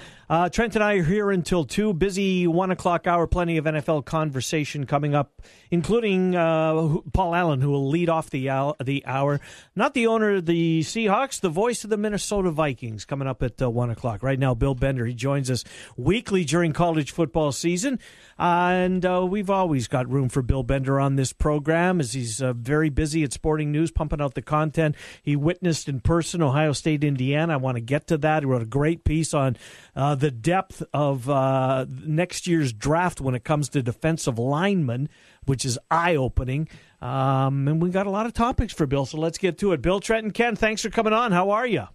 Trent and I are here until 2. Busy 1 o'clock hour, plenty of NFL conversation coming up, including Paul Allen, who will lead off the hour. Not the owner of the Seahawks, the voice of the Minnesota Vikings, coming up at 1 o'clock. Right now, Bill Bender, he joins us weekly during college football season. And we've always got room for Bill Bender on this program, as he's very busy at Sporting News, pumping out the content. He witnessed in person Ohio State, Indiana. I want to get to that. He wrote a great piece on the depth of next year's draft when it comes to defensive linemen, which is eye-opening. And we got a lot of topics for Bill, so let's get to it. Bill, Trent, and Ken, thanks for coming on. How are you?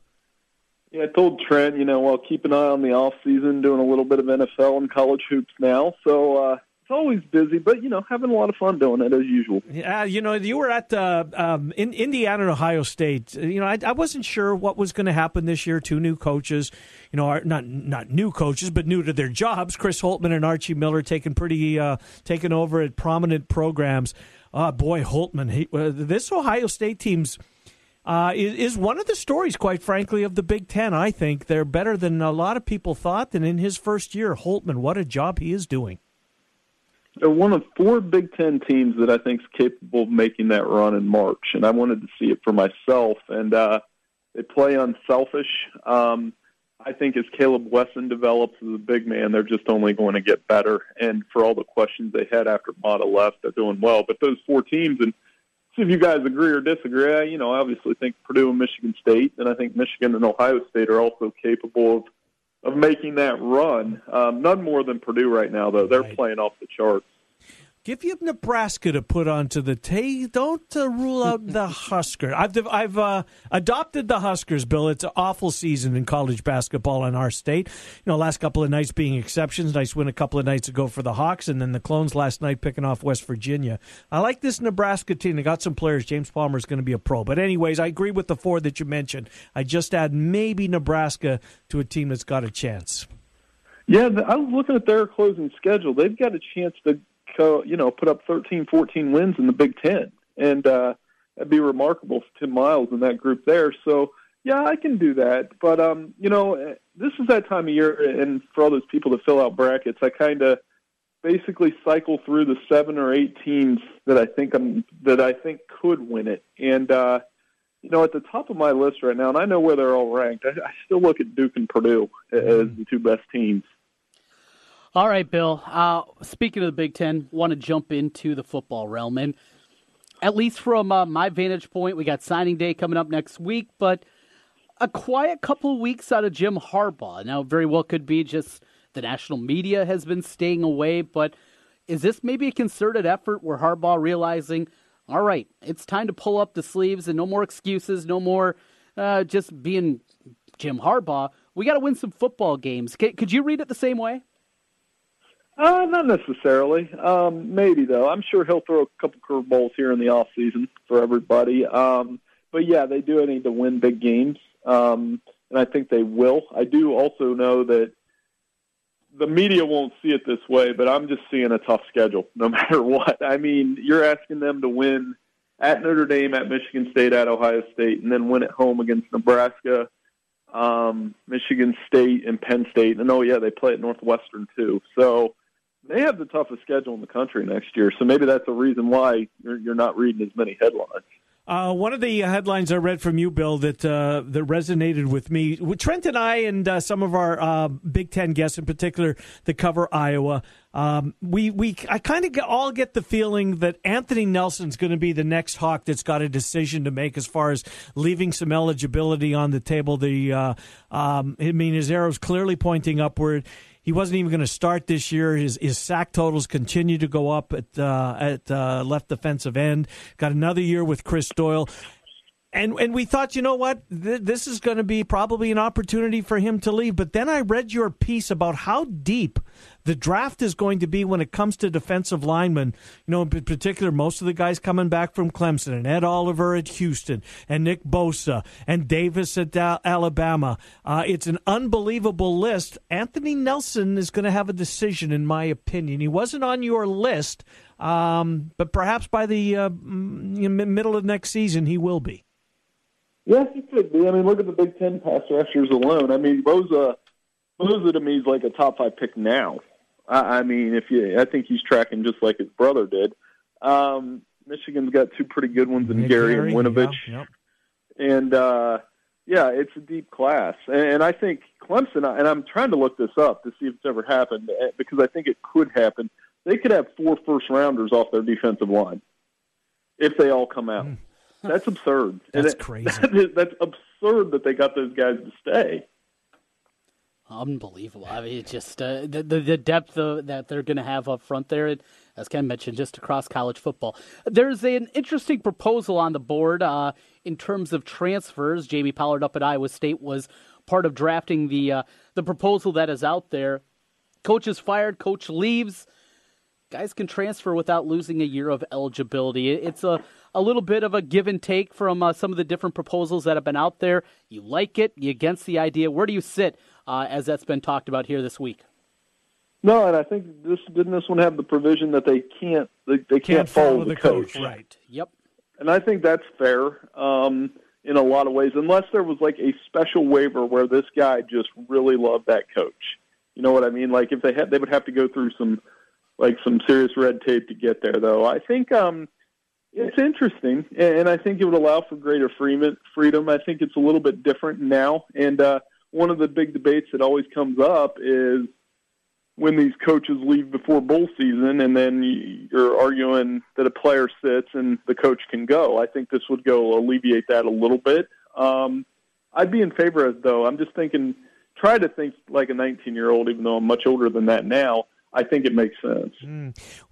Yeah, I told Trent, I'll keep an eye on the off season, doing a little bit of NFL and college hoops now. So it's always busy, but, having a lot of fun doing it as usual. Yeah, you were at in Indiana and Ohio State. I wasn't sure what was going to happen this year. 2 new coaches, not new coaches, but new to their jobs. Chris Holtmann and Archie Miller taking over at prominent programs. Boy, Holtmann, this Ohio State team's is one of the stories, quite frankly, of the Big Ten. I think they're better than a lot of people thought, and in his first year, Holtmann, what a job he is doing. They're one of four Big Ten teams that I think is capable of making that run in March, and I wanted to see it for myself. And they play unselfish. I think as Caleb Wesson develops as a big man, they're just only going to get better. And for all the questions they had after Mata left, they're doing well. But those four teams, and see if you guys agree or disagree, I obviously think Purdue and Michigan State, and I think Michigan and Ohio State are also capable of making that run. None more than Purdue right now, though. They're playing off the charts. Give you Nebraska to put onto the table. Don't rule out the Huskers. I've adopted the Huskers, Bill. It's an awful season in college basketball in our state. Last couple of nights being exceptions. Nice win a couple of nights ago for the Hawks, and then the Clones last night picking off West Virginia. I like this Nebraska team. They got some players. James Palmer is going to be a pro. But anyways, I agree with the four that you mentioned. I just add maybe Nebraska to a team that's got a chance. Yeah, I was looking at their closing schedule. They've got a chance to put up 13, 14 wins in the Big Ten. And that'd be remarkable for Tim Miles and that group there. So, yeah, I can do that. But, this is that time of year, and for all those people that fill out brackets, I kind of basically cycle through the 7 or 8 teams that I think could win it. And, at the top of my list right now, and I know where they're all ranked, I still look at Duke and Purdue as the two best teams. All right, Bill. Speaking of the Big Ten, want to jump into the football realm. And at least from my vantage point, we got signing day coming up next week, but a quiet couple of weeks out of Jim Harbaugh. Now, very well could be just the national media has been staying away, but is this maybe a concerted effort where Harbaugh realizing, all right, it's time to pull up the sleeves and no more excuses, no more just being Jim Harbaugh. We got to win some football games. Could you read it the same way? Not necessarily. Maybe, though. I'm sure he'll throw a couple curveballs here in the off season for everybody. But, yeah, they do need to win big games, and I think they will. I do also know that the media won't see it this way, but I'm just seeing a tough schedule no matter what. I mean, you're asking them to win at Notre Dame, at Michigan State, at Ohio State, and then win at home against Nebraska, Michigan State, and Penn State. And, oh, yeah, they play at Northwestern, too. So they have the toughest schedule in the country next year, so maybe that's a reason why you're not reading as many headlines. One of the headlines I read from you, Bill, that resonated with me. Trent and I and some of our Big Ten guests in particular that cover Iowa, I kind of all get the feeling that Anthony Nelson's going to be the next Hawk that's got a decision to make as far as leaving some eligibility on the table. His arrow's clearly pointing upward. He wasn't even going to start this year. His sack totals continue to go up at left defensive end. Got another year with Chris Doyle. And we thought, you know what, this is going to be probably an opportunity for him to leave. But then I read your piece about how deep the draft is going to be when it comes to defensive linemen. In particular, most of the guys coming back from Clemson and Ed Oliver at Houston and Nick Bosa and Davis at Alabama. It's an unbelievable list. Anthony Nelson is going to have a decision, in my opinion. He wasn't on your list, but perhaps by the middle of next season he will be. Yes, he could be. I mean, look at the Big Ten pass rushers alone. I mean, Bosa to me is like a top 5 pick now. I mean, I think he's tracking just like his brother did. Michigan's got two pretty good ones in Gary and Winovich. Yep. And, it's a deep class. And I think Clemson, and I'm trying to look this up to see if it's ever happened, because I think it could happen. They could have 4 first-rounders off their defensive line if they all come out. That's absurd. That's crazy. That's absurd that they got those guys to stay. Unbelievable. I mean, it's just the depth that they're going to have up front there, and, as Ken mentioned, just across college football. There's an interesting proposal on the board in terms of transfers. Jamie Pollard up at Iowa State was part of drafting the proposal that is out there. Coach is fired. Coach leaves. Guys can transfer without losing a year of eligibility. It's a little bit of a give and take from some of the different proposals that have been out there. You like it? You against the idea? Where do you sit as that's been talked about here this week? No, and I think didn't this one have the provision that they can't follow the coach? Right. Yep. And I think that's fair in a lot of ways, unless there was like a special waiver where this guy just really loved that coach. You know what I mean? Like if they would have to go through some like some serious red tape to get there, though. I think it's interesting, and I think it would allow for greater freedom. I think it's a little bit different now, and one of the big debates that always comes up is when these coaches leave before bowl season, and then you're arguing that a player sits and the coach can go. I think this would go alleviate that a little bit. I'd be in favor of it, though. I'm just thinking, try to think like a 19-year-old, even though I'm much older than that now. I think it makes sense.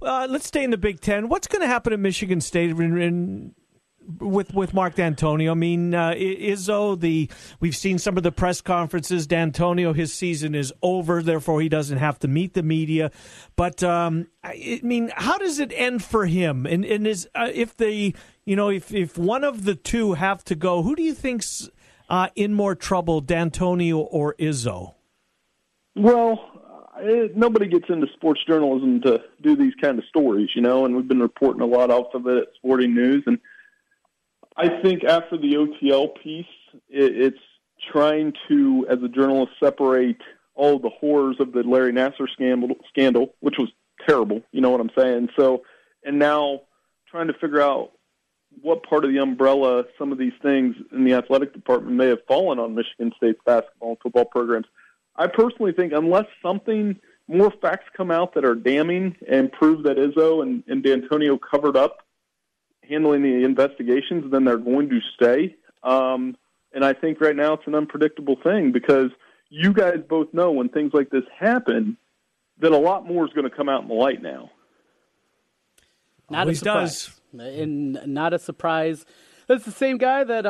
Well, let's stay in the Big Ten. What's going to happen at Michigan State with Mark D'Antonio? I mean, Izzo, we've seen some of the press conferences. D'Antonio, his season is over, therefore he doesn't have to meet the media. But, I mean, how does it end for him? And is if they, you know, if one of the two have to go, who do you think's in more trouble, D'Antonio or Izzo? Well, nobody gets into sports journalism to do these kind of stories, you know, and we've been reporting a lot off of it at Sporting News. And I think after the OTL piece, it's trying to, as a journalist, separate all the horrors of the Larry Nassar scandal, which was terrible. You know what I'm saying? So, and now trying to figure out what part of the umbrella some of these things in the athletic department may have fallen on Michigan State's basketball and football programs. I personally think unless something, more facts come out that are damning and prove that Izzo and D'Antonio covered up handling the investigations, then they're going to stay. And I think right now it's an unpredictable thing because you guys both know when things like this happen that a lot more is going to come out in the light now. Not a surprise. That's the same guy that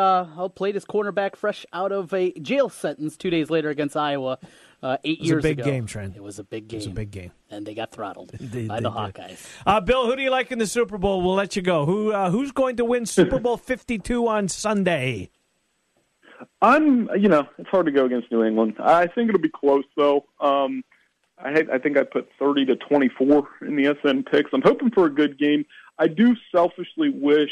played his cornerback fresh out of a jail sentence 2 days later against Iowa 8 years ago. It was a big game, Trent. It was a big game. And they got throttled by the Hawkeyes. Bill, who do you like in the Super Bowl? We'll let you go. Who's going to win Super Bowl 52 on Sunday? It's hard to go against New England. I think it'll be close, though. I think I put 30-24 in the SN picks. I'm hoping for a good game. I do selfishly wish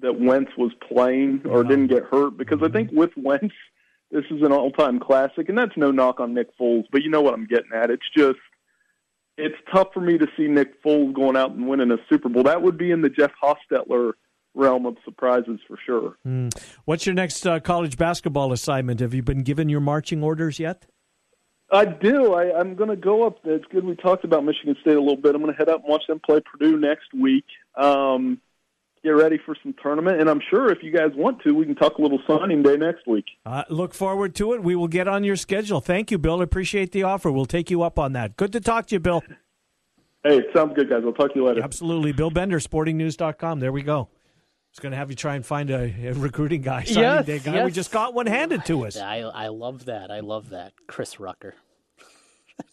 that Wentz was playing or didn't get hurt, because I think with Wentz, this is an all-time classic, and that's no knock on Nick Foles, but you know what I'm getting at. It's just, it's tough for me to see Nick Foles going out and winning a Super Bowl. That would be in the Jeff Hostetler realm of surprises for sure. What's your next college basketball assignment? Have you been given your marching orders yet? I do. I'm going to go up there. It's good we talked about Michigan State a little bit. I'm going to head up and watch them play Purdue next week. Get ready for some tournament, and I'm sure if you guys want to, we can talk a little signing day next week. Look forward to it. We will get on your schedule. Thank you, Bill. Appreciate the offer. We'll take you up on that. Good to talk to you, Bill. Hey, sounds good, guys. We'll talk to you later. Absolutely. Bill Bender, sportingnews.com. There we go. It's going to have you try and find a recruiting guy, signing day guy. Yes. We just got one handed to us. I love that. Chris Rucker.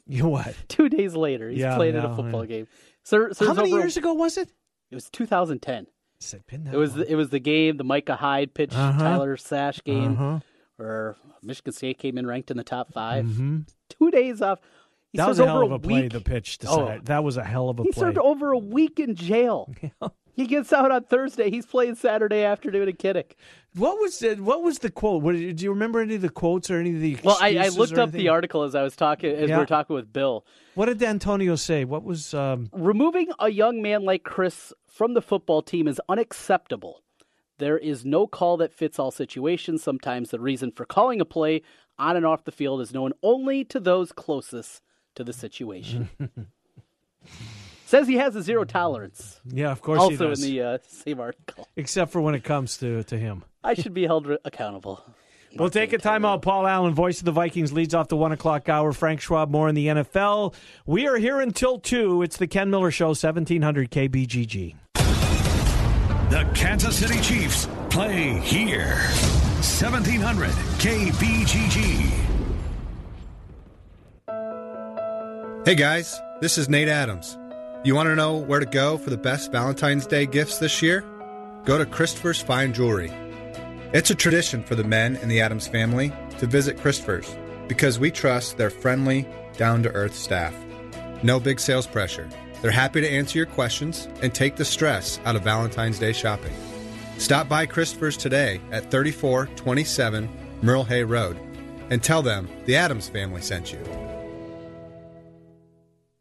You what? 2 days later, he's playing in a football game. So how many years ago was it? It was 2010. It was the game, the Micah Hyde pitch, Tyler Sash game, where Michigan State came in ranked in the top five. 2 days off. That was a hell of a play, the pitch. That was a hell of a play. He served over a week in jail. He gets out on Thursday. He's playing Saturday afternoon at Kiddick. What was the quote? Do you remember any of the quotes or any of the excuses? Well, I looked up the article as we were talking with Bill. What did D'Antonio say? What was removing a young man like Chris from the football team is unacceptable. There is no call that fits all situations. Sometimes the reason for calling a play on and off the field is known only to those closest to the situation. Says he has a zero tolerance. Yeah, of course he does. Also in the same article. Except for when it comes to him. I should be held accountable. We'll take a timeout. Paul Allen, voice of the Vikings, leads off the 1 o'clock hour. Frank Schwab, more in the NFL. We are here until 2. It's the Ken Miller Show, 1700 KBGG. The Kansas City Chiefs play here. 1700 KBGG. Hey, guys. This is Nate Adams. You want to know where to go for the best Valentine's Day gifts this year? Go to Christopher's Fine Jewelry. It's a tradition for the men in the Adams family to visit Christopher's because we trust their friendly, down-to-earth staff. No big sales pressure. They're happy to answer your questions and take the stress out of Valentine's Day shopping. Stop by Christopher's today at 3427 Merle Hay Road and tell them the Adams family sent you.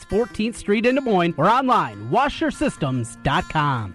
14th Street in Des Moines or online washersystems.com.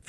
If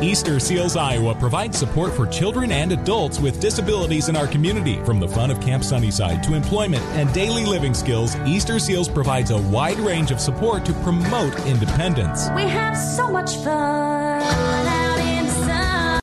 Easter Seals Iowa provides support for children and adults with disabilities in our community. From the fun of Camp Sunnyside to employment and daily living skills, Easter Seals provides a wide range of support to promote independence. We have so much fun.